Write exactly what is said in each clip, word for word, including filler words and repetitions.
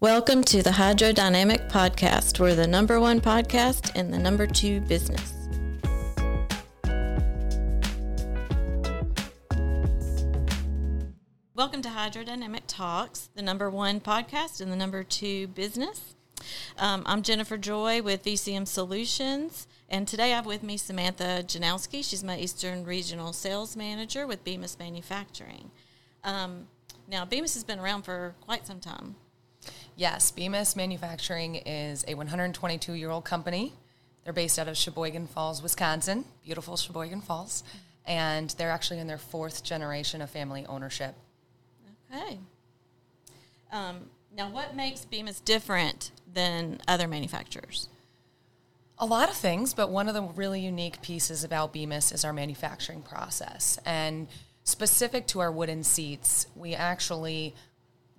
Welcome to the Hydrodynamic Podcast. We're the number one podcast in the number two business. Welcome to Hydrodynamic Talks, the number one podcast in the number two business. Um, I'm Jennifer Joy with V C M Solutions, and today I have with me Samantha Janowski. She's my Eastern Regional Sales Manager with Bemis Manufacturing. Um, now, Bemis has been around for quite some time. Yes, Bemis Manufacturing is a one hundred twenty-two-year-old company. They're based out of Sheboygan Falls, Wisconsin, beautiful Sheboygan Falls, and they're actually in their fourth generation of family ownership. Okay. Um, now, what makes Bemis different than other manufacturers? A lot of things, but one of the really unique pieces about Bemis is our manufacturing process. And specific to our wooden seats, we actually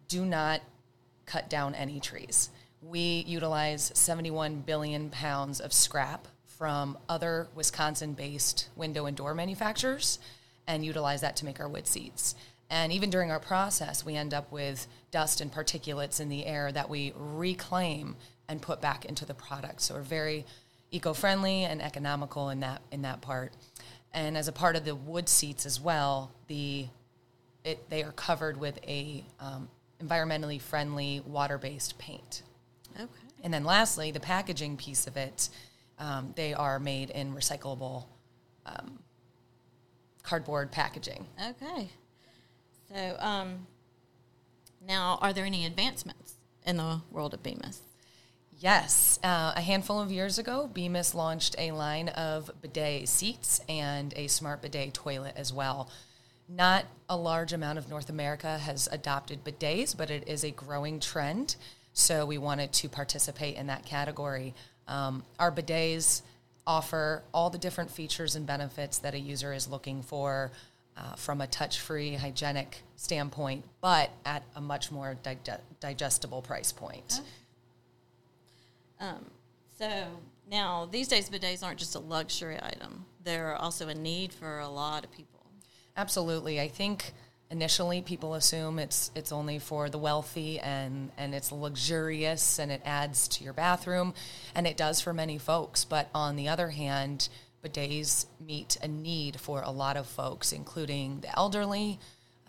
do not cut down any trees. We utilize seventy-one billion pounds of scrap from other Wisconsin-based window and door manufacturers and utilize that to make our wood seats. And even during our process, we end up with dust and particulates in the air that we reclaim and put back into the product. So we're very eco-friendly and economical in that in that part. And as a part of the wood seats as well, the it, they are covered with a um, environmentally friendly water-based paint. Okay. And then lastly, the packaging piece of it, um, they are made in recyclable um, cardboard packaging. Okay. So um, now, are there any advancements in the world of Bemis? Yes. Uh, a handful of years ago, Bemis launched a line of bidet seats and a smart bidet toilet as well. Not a large amount of North America has adopted bidets, but it is a growing trend, so we wanted to participate in that category. Um, our bidets offer all the different features and benefits that a user is looking for uh, from a touch-free, hygienic standpoint, but at a much more dig- digestible price point. Okay. Um, so now, these days, bidets aren't just a luxury item. They're also a need for a lot of people. Absolutely. I think initially people assume it's it's only for the wealthy and, and it's luxurious and it adds to your bathroom, and it does for many folks. But on the other hand, bidets meet a need for a lot of folks, including the elderly,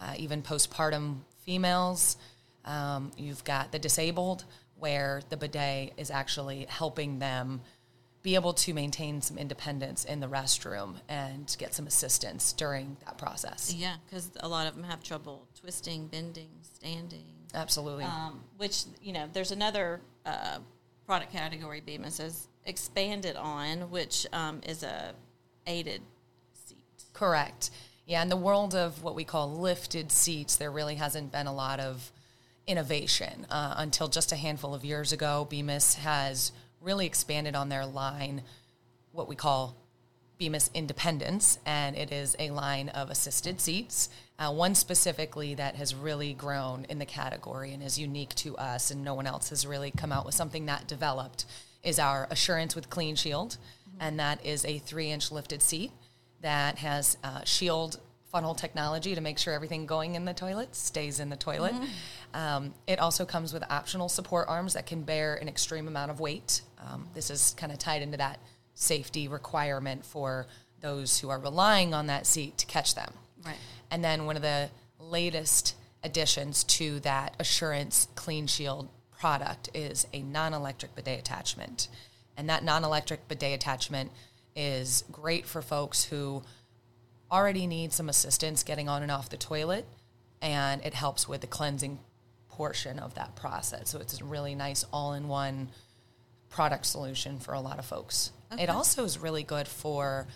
uh, even postpartum females. Um, you've got the disabled, where the bidet is actually helping them be able to maintain some independence in the restroom and get some assistance during that process. Yeah, because a lot of them have trouble twisting, bending, standing. Absolutely. Um, which, you know, there's another uh, product category Bemis has expanded on, which um, is a aided seat. Correct. Yeah, in the world of what we call lifted seats, there really hasn't been a lot of innovation. Uh, until just a handful of years ago, Bemis has really expanded on their line, what we call Bemis Independence, and it is a line of assisted seats, uh, one specifically that has really grown in the category and is unique to us, and no one else has really come out with something that developed, is our Assurance with Clean Shield, mm-hmm. and that is a three-inch lifted seat that has uh, shield funnel technology to make sure everything going in the toilet stays in the toilet. Mm-hmm. Um, it also comes with optional support arms that can bear an extreme amount of weight. Um, this is kind of tied into that safety requirement for those who are relying on that seat to catch them. Right. And then one of the latest additions to that Assurance Clean Shield product is a non-electric bidet attachment. And that non-electric bidet attachment is great for folks who already need some assistance getting on and off the toilet, and it helps with the cleansing portion of that process. So it's a really nice all-in-one product solution for a lot of folks. Okay. It also is really good for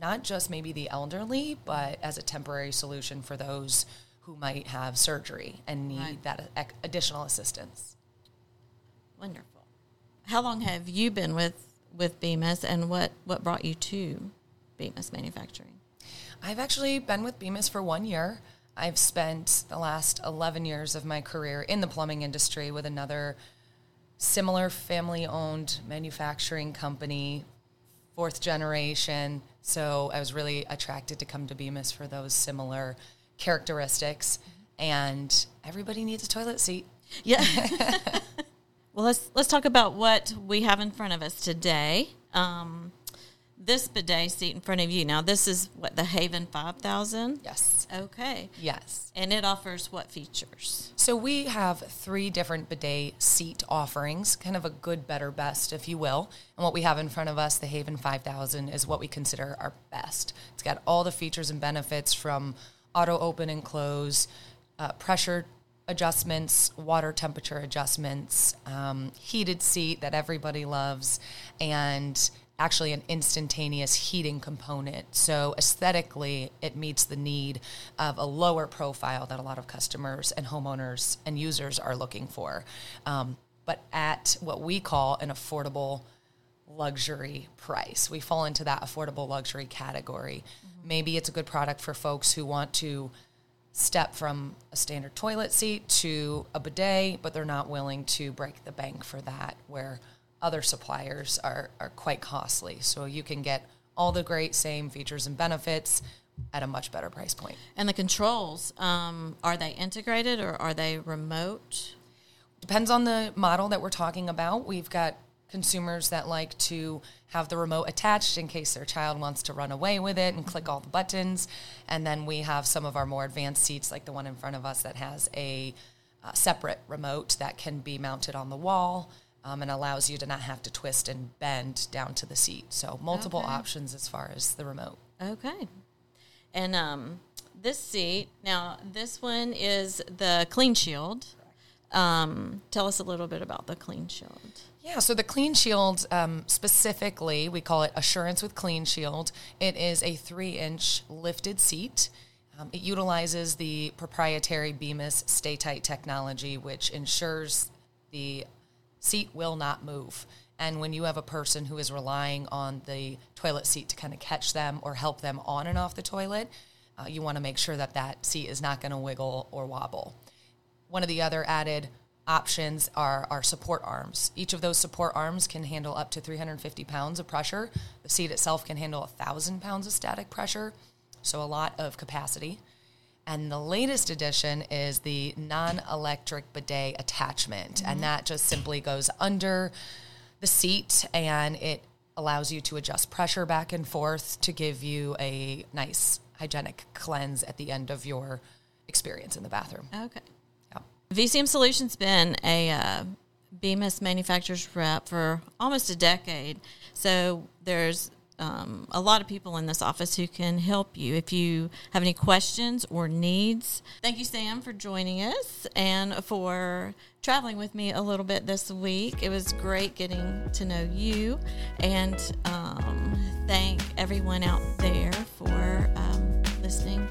not just maybe the elderly, but as a temporary solution for those who might have surgery and need right. that additional assistance. Wonderful. How long have you been with, with Bemis, and what, what brought you to Bemis Manufacturing? I've actually been with Bemis for one year. I've spent the last eleven years of my career in the plumbing industry with another similar family-owned manufacturing company, fourth generation. So I was really attracted to come to Bemis for those similar characteristics. Mm-hmm. And everybody needs a toilet seat. Yeah. Well, let's let's talk about what we have in front of us today. Um, this bidet seat in front of you. Now, this is, what, the Haven five thousand? Yes. Okay. Yes. And it offers what features? So we have three different bidet seat offerings, kind of a good, better, best, if you will. And what we have in front of us, the Haven five thousand, is what we consider our best. It's got all the features and benefits from auto open and close, uh, pressure adjustments, water temperature adjustments, um, heated seat that everybody loves, and actually an instantaneous heating component. So aesthetically, it meets the need of a lower profile that a lot of customers and homeowners and users are looking for, um, but at what we call an affordable luxury price. We fall into that affordable luxury category. Mm-hmm. Maybe it's a good product for folks who want to step from a standard toilet seat to a bidet, but they're not willing to break the bank for that, where other suppliers are, are quite costly. So you can get all the great same features and benefits at a much better price point. And the controls, um, are they integrated or are they remote? Depends on the model that we're talking about. We've got consumers that like to have the remote attached in case their child wants to run away with it and click all the buttons. And then we have some of our more advanced seats, like the one in front of us, that has a uh, separate remote that can be mounted on the wall, um, and allows you to not have to twist and bend down to the seat. So multiple okay. options as far as the remote. Okay. And um, this seat, now this one is the Clean Shield. Um, tell us a little bit about the Clean Shield. Yeah, so the Clean Shield, um, specifically, we call it Assurance with Clean Shield. It is a three-inch lifted seat. Um, it utilizes the proprietary Bemis Stay Tight technology, which ensures the seat will not move. And when you have a person who is relying on the toilet seat to kind of catch them or help them on and off the toilet, uh, you want to make sure that that seat is not going to wiggle or wobble. One of the other added options are our support arms. Each of those support arms can handle up to three hundred fifty pounds of pressure. The seat itself can handle one thousand pounds of static pressure, so a lot of capacity. And the latest addition is the non-electric bidet attachment, mm-hmm. and that just simply goes under the seat, and it allows you to adjust pressure back and forth to give you a nice hygienic cleanse at the end of your experience in the bathroom. Okay. V C M Solutions been a uh, Bemis manufacturer's rep for almost a decade, so there's um, a lot of people in this office who can help you if you have any questions or needs. Thank you, Sam, for joining us and for traveling with me a little bit this week. It was great getting to know you, and um, thank everyone out there for um, listening